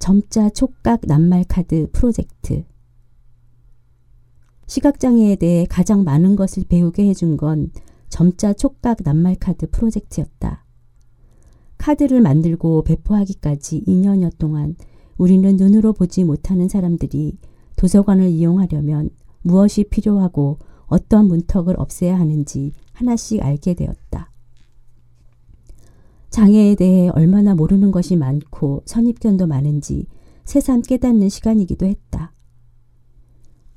점자 촉각 낱말 카드 프로젝트. 시각장애에 대해 가장 많은 것을 배우게 해준 건 점자 촉각 낱말 카드 프로젝트였다. 카드를 만들고 배포하기까지 2년여 동안 우리는 눈으로 보지 못하는 사람들이 도서관을 이용하려면 무엇이 필요하고 어떠한 문턱을 없애야 하는지 하나씩 알게 되었다. 장애에 대해 얼마나 모르는 것이 많고 선입견도 많은지 새삼 깨닫는 시간이기도 했다.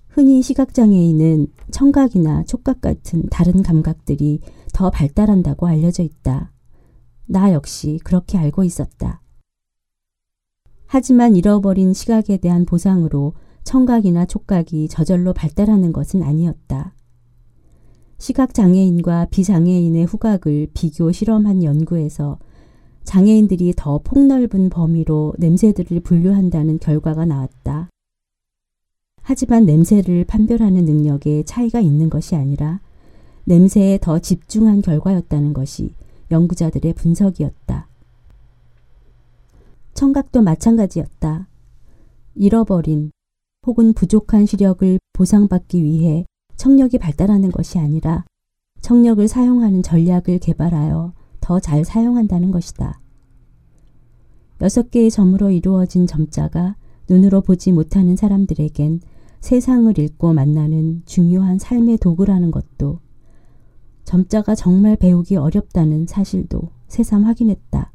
흔히 시각장애인은 청각이나 촉각 같은 다른 감각들이 더 발달한다고 알려져 있다. 나 역시 그렇게 알고 있었다. 하지만 잃어버린 시각에 대한 보상으로 청각이나 촉각이 저절로 발달하는 것은 아니었다. 시각장애인과 비장애인의 후각을 비교 실험한 연구에서 장애인들이 더 폭넓은 범위로 냄새들을 분류한다는 결과가 나왔다. 하지만 냄새를 판별하는 능력에 차이가 있는 것이 아니라 냄새에 더 집중한 결과였다는 것이 연구자들의 분석이었다. 청각도 마찬가지였다. 잃어버린 혹은 부족한 시력을 보상받기 위해 청력이 발달하는 것이 아니라 청력을 사용하는 전략을 개발하여 더 잘 사용한다는 것이다. 6개의 점으로 이루어진 점자가 눈으로 보지 못하는 사람들에겐 세상을 읽고 만나는 중요한 삶의 도구라는 것도, 점자가 정말 배우기 어렵다는 사실도 새삼 확인했다.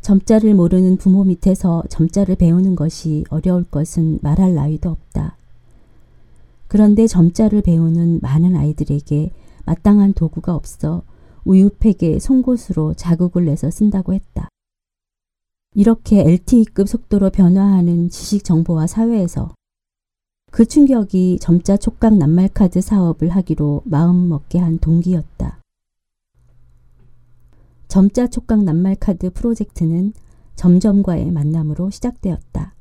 점자를 모르는 부모 밑에서 점자를 배우는 것이 어려울 것은 말할 나위도 없다. 그런데 점자를 배우는 많은 아이들에게 마땅한 도구가 없어 우유팩에 송곳으로 자국을 내서 쓴다고 했다. 이렇게 LTE급 속도로 변화하는 지식 정보화 사회에서 그 충격이 점자 촉각 낱말카드 사업을 하기로 마음먹게 한 동기였다. 점자 촉각 낱말카드 프로젝트는 점점과의 만남으로 시작되었다.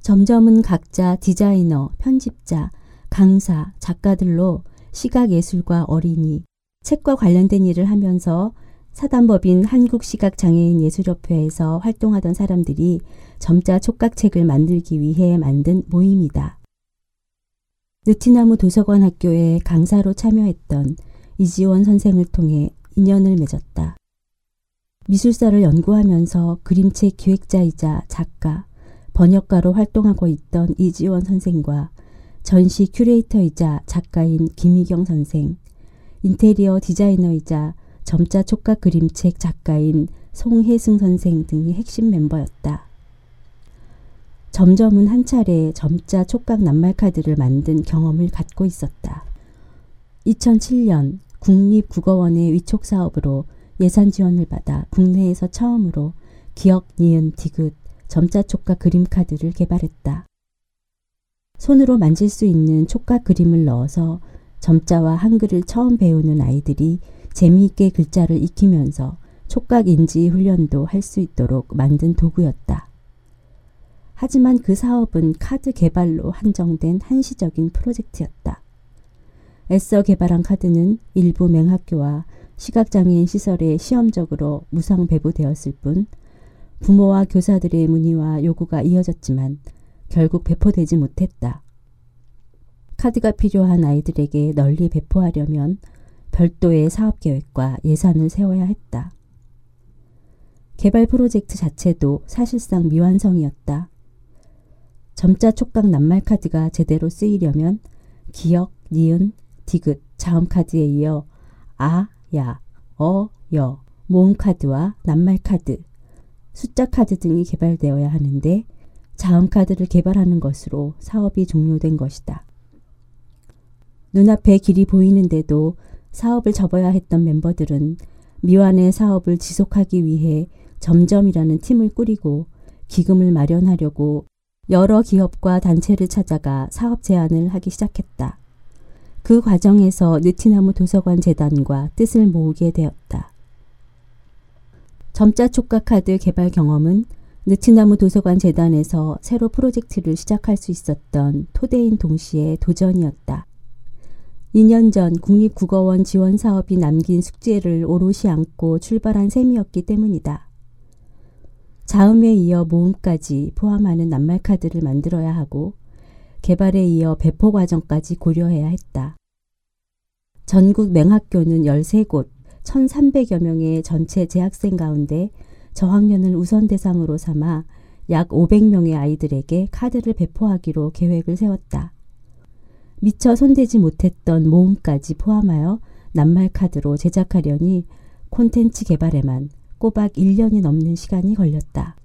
점점은 각자 디자이너, 편집자, 강사, 작가들로 시각예술과 어린이, 책과 관련된 일을 하면서 사단법인 한국시각장애인예술협회에서 활동하던 사람들이 점자 촉각책을 만들기 위해 만든 모임이다. 느티나무 도서관 학교에 강사로 참여했던 이지원 선생을 통해 인연을 맺었다. 미술사를 연구하면서 그림책 기획자이자 작가, 번역가로 활동하고 있던 이지원 선생과 전시 큐레이터이자 작가인 김희경 선생, 인테리어 디자이너이자 점자 촉각 그림책 작가인 송혜승 선생 등이 핵심 멤버였다. 점점은 한 차례 점자 촉각 낱말카드를 만든 경험을 갖고 있었다. 2007년 국립국어원의 위촉사업으로 예산 지원을 받아 국내에서 처음으로 기억, 니은, 디귿, 점자 촉각 그림카드를 개발했다. 손으로 만질 수 있는 촉각 그림을 넣어서 점자와 한글을 처음 배우는 아이들이 재미있게 글자를 익히면서 촉각 인지 훈련도 할 수 있도록 만든 도구였다. 하지만 그 사업은 카드 개발로 한정된 한시적인 프로젝트였다. 애써 개발한 카드는 일부 맹학교와 시각장애인 시설에 시험적으로 무상 배부되었을 뿐 부모와 교사들의 문의와 요구가 이어졌지만 결국 배포되지 못했다. 카드가 필요한 아이들에게 널리 배포하려면 별도의 사업계획과 예산을 세워야 했다. 개발 프로젝트 자체도 사실상 미완성이었다. 점자 촉각 낱말카드가 제대로 쓰이려면 기역, 니은, 디귿, 자음카드에 이어 아, 야, 어, 여, 모음카드와 낱말카드, 숫자카드 등이 개발되어야 하는데 자음카드를 개발하는 것으로 사업이 종료된 것이다. 눈앞에 길이 보이는데도 사업을 접어야 했던 멤버들은 미완의 사업을 지속하기 위해 점점이라는 팀을 꾸리고 기금을 마련하려고 여러 기업과 단체를 찾아가 사업 제안을 하기 시작했다. 그 과정에서 느티나무 도서관 재단과 뜻을 모으게 되었다. 점자 촉각 카드 개발 경험은 느티나무 도서관 재단에서 새로 프로젝트를 시작할 수 있었던 토대인 동시에 도전이었다. 2년 전 국립국어원 지원사업이 남긴 숙제를 오롯이 안고 출발한 셈이었기 때문이다. 자음에 이어 모음까지 포함하는 낱말 카드를 만들어야 하고 개발에 이어 배포 과정까지 고려해야 했다. 전국 맹학교는 13곳, 1,300여 명의 전체 재학생 가운데 저학년을 우선 대상으로 삼아 약 500명의 아이들에게 카드를 배포하기로 계획을 세웠다. 미처 손대지 못했던 모음까지 포함하여 낱말 카드로 제작하려니 콘텐츠 개발에만 꼬박 1년이 넘는 시간이 걸렸다.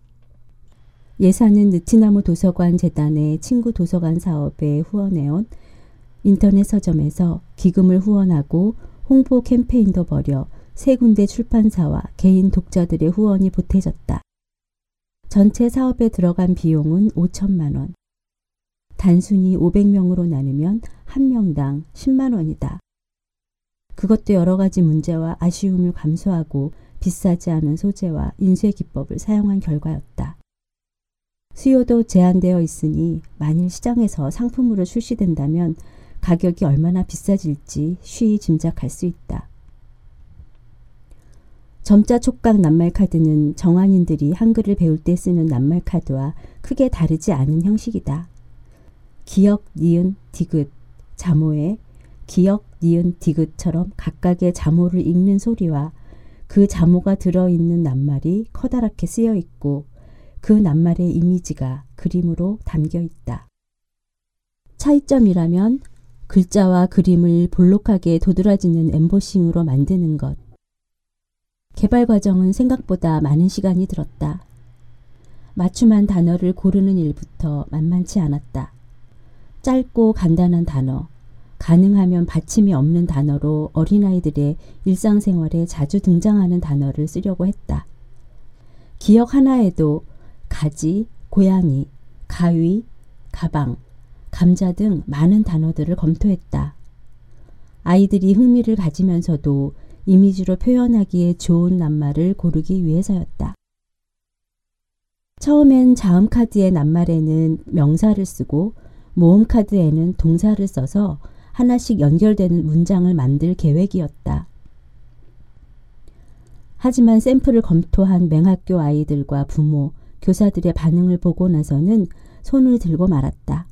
예산은 느티나무 도서관 재단의 친구 도서관 사업에 후원해온 인터넷 서점에서 기금을 후원하고 홍보 캠페인도 벌여 세 군데 출판사와 개인 독자들의 후원이 보태졌다. 전체 사업에 들어간 비용은 5,000만 원. 단순히 500명으로 나누면 한 명당 10만 원이다. 그것도 여러 가지 문제와 아쉬움을 감수하고 비싸지 않은 소재와 인쇄 기법을 사용한 결과였다. 수요도 제한되어 있으니 만일 시장에서 상품으로 출시된다면 가격이 얼마나 비싸질지 쉬이 짐작할 수 있다. 점자 촉각 낱말 카드는 정한인들이 한글을 배울 때 쓰는 낱말 카드와 크게 다르지 않은 형식이다. 기역, 니은, 디귿, 자모에 기역, 니은, 디귿처럼 각각의 자모를 읽는 소리와 그 자모가 들어있는 낱말이 커다랗게 쓰여 있고 그 낱말의 이미지가 그림으로 담겨 있다. 차이점이라면 글자와 그림을 볼록하게 도드라지는 엠보싱으로 만드는 것. 개발 과정은 생각보다 많은 시간이 들었다. 맞춤한 단어를 고르는 일부터 만만치 않았다. 짧고 간단한 단어, 가능하면 받침이 없는 단어로 어린아이들의 일상생활에 자주 등장하는 단어를 쓰려고 했다. 기억 하나에도 가지, 고양이, 가위, 가방, 감자 등 많은 단어들을 검토했다. 아이들이 흥미를 가지면서도 이미지로 표현하기에 좋은 낱말을 고르기 위해서였다. 처음엔 자음 카드의 낱말에는 명사를 쓰고 모음 카드에는 동사를 써서 하나씩 연결되는 문장을 만들 계획이었다. 하지만 샘플을 검토한 맹학교 아이들과 부모, 교사들의 반응을 보고 나서는 손을 들고 말았다.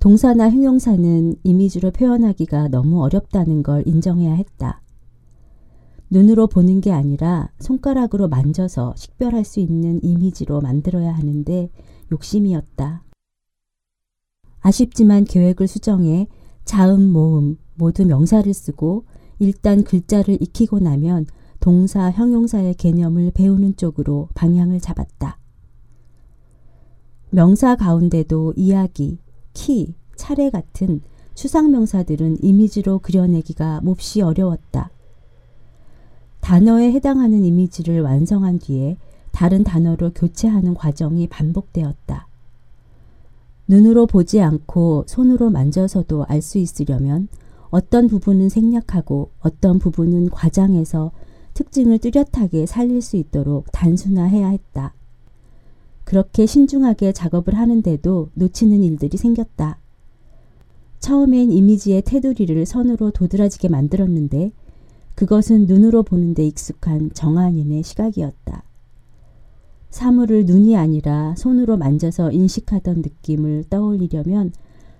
동사나 형용사는 이미지로 표현하기가 너무 어렵다는 걸 인정해야 했다. 눈으로 보는 게 아니라 손가락으로 만져서 식별할 수 있는 이미지로 만들어야 하는데 욕심이었다. 아쉽지만 계획을 수정해 자음, 모음 모두 명사를 쓰고 일단 글자를 익히고 나면 동사, 형용사의 개념을 배우는 쪽으로 방향을 잡았다. 명사 가운데도 이야기, 키, 차례 같은 추상명사들은 이미지로 그려내기가 몹시 어려웠다. 단어에 해당하는 이미지를 완성한 뒤에 다른 단어로 교체하는 과정이 반복되었다. 눈으로 보지 않고 손으로 만져서도 알 수 있으려면 어떤 부분은 생략하고 어떤 부분은 과장해서 특징을 뚜렷하게 살릴 수 있도록 단순화해야 했다. 그렇게 신중하게 작업을 하는데도 놓치는 일들이 생겼다. 처음엔 이미지의 테두리를 선으로 도드라지게 만들었는데 그것은 눈으로 보는데 익숙한 정한인의 시각이었다. 사물을 눈이 아니라 손으로 만져서 인식하던 느낌을 떠올리려면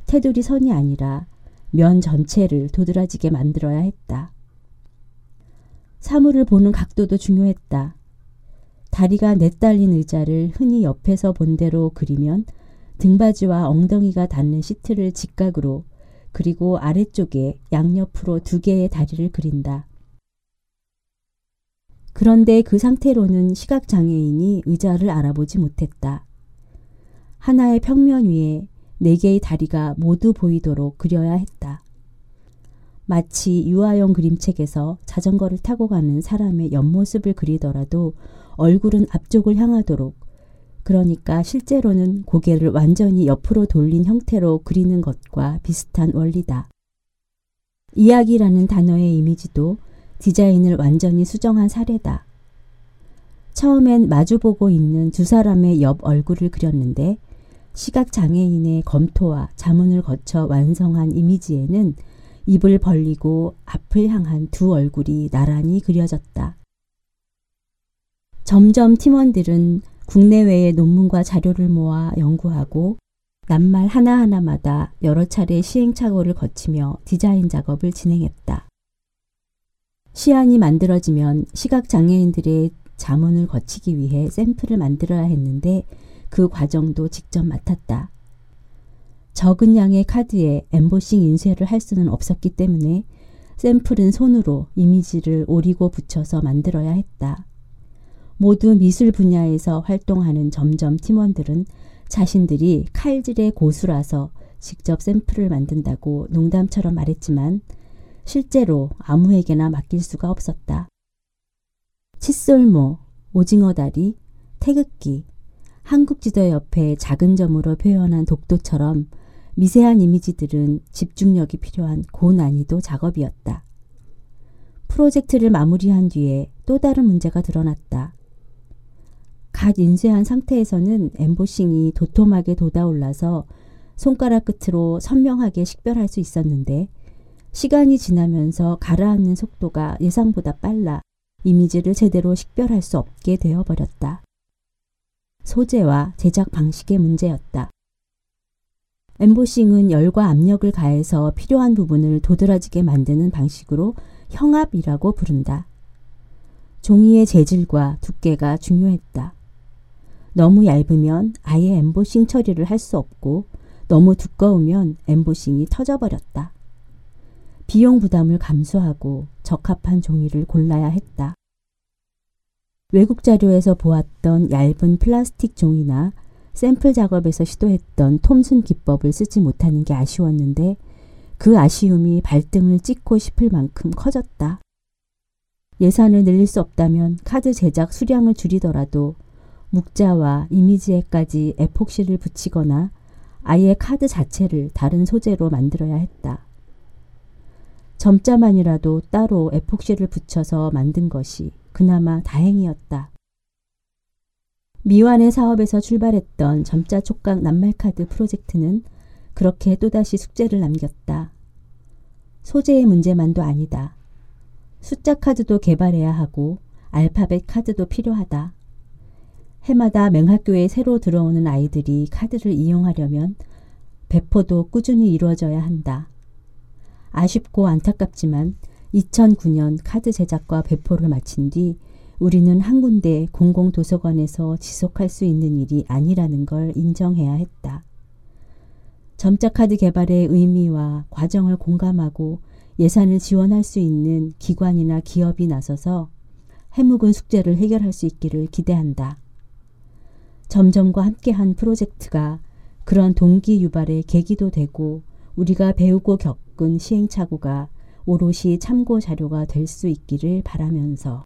테두리 선이 아니라 면 전체를 도드라지게 만들어야 했다. 사물을 보는 각도도 중요했다. 다리가 내달린 의자를 흔히 옆에서 본 대로 그리면 등받이와 엉덩이가 닿는 시트를 직각으로 그리고 아래쪽에 양옆으로 2개의 다리를 그린다. 그런데 그 상태로는 시각장애인이 의자를 알아보지 못했다. 하나의 평면 위에 4개의 다리가 모두 보이도록 그려야 했다. 마치 유아용 그림책에서 자전거를 타고 가는 사람의 옆모습을 그리더라도 얼굴은 앞쪽을 향하도록, 그러니까 실제로는 고개를 완전히 옆으로 돌린 형태로 그리는 것과 비슷한 원리다. 이야기라는 단어의 이미지도 디자인을 완전히 수정한 사례다. 처음엔 마주보고 있는 2사람의 옆 얼굴을 그렸는데 시각장애인의 검토와 자문을 거쳐 완성한 이미지에는 입을 벌리고 앞을 향한 2 얼굴이 나란히 그려졌다. 점점 팀원들은 국내외의 논문과 자료를 모아 연구하고 낱말 하나하나마다 여러 차례 시행착오를 거치며 디자인 작업을 진행했다. 시안이 만들어지면 시각장애인들의 자문을 거치기 위해 샘플을 만들어야 했는데 그 과정도 직접 맡았다. 적은 양의 카드에 엠보싱 인쇄를 할 수는 없었기 때문에 샘플은 손으로 이미지를 오리고 붙여서 만들어야 했다. 모두 미술 분야에서 활동하는 점점 팀원들은 자신들이 칼질의 고수라서 직접 샘플을 만든다고 농담처럼 말했지만 실제로 아무에게나 맡길 수가 없었다. 칫솔모, 오징어다리, 태극기, 한국지도 옆에 작은 점으로 표현한 독도처럼 미세한 이미지들은 집중력이 필요한 고난이도 작업이었다. 프로젝트를 마무리한 뒤에 또 다른 문제가 드러났다. 갓 인쇄한 상태에서는 엠보싱이 도톰하게 돋아올라서 손가락 끝으로 선명하게 식별할 수 있었는데 시간이 지나면서 가라앉는 속도가 예상보다 빨라 이미지를 제대로 식별할 수 없게 되어버렸다. 소재와 제작 방식의 문제였다. 엠보싱은 열과 압력을 가해서 필요한 부분을 도드라지게 만드는 방식으로 형압이라고 부른다. 종이의 재질과 두께가 중요했다. 너무 얇으면 아예 엠보싱 처리를 할 수 없고 너무 두꺼우면 엠보싱이 터져버렸다. 비용 부담을 감수하고 적합한 종이를 골라야 했다. 외국 자료에서 보았던 얇은 플라스틱 종이나 샘플 작업에서 시도했던 톰슨 기법을 쓰지 못하는 게 아쉬웠는데 그 아쉬움이 발등을 찍고 싶을 만큼 커졌다. 예산을 늘릴 수 없다면 카드 제작 수량을 줄이더라도 묵자와 이미지에까지 에폭시를 붙이거나 아예 카드 자체를 다른 소재로 만들어야 했다. 점자만이라도 따로 에폭시를 붙여서 만든 것이 그나마 다행이었다. 미완의 사업에서 출발했던 점자 촉각 낱말카드 프로젝트는 그렇게 또다시 숙제를 남겼다. 소재의 문제만도 아니다. 숫자 카드도 개발해야 하고 알파벳 카드도 필요하다. 해마다 맹학교에 새로 들어오는 아이들이 카드를 이용하려면 배포도 꾸준히 이루어져야 한다. 아쉽고 안타깝지만 2009년 카드 제작과 배포를 마친 뒤 우리는 한 군데 공공도서관에서 지속할 수 있는 일이 아니라는 걸 인정해야 했다. 점자카드 개발의 의미와 과정을 공감하고 예산을 지원할 수 있는 기관이나 기업이 나서서 해묵은 숙제를 해결할 수 있기를 기대한다. 점점과 함께한 프로젝트가 그런 동기 유발의 계기도 되고 우리가 배우고 겪은 시행착오가 오롯이 참고 자료가 될 수 있기를 바라면서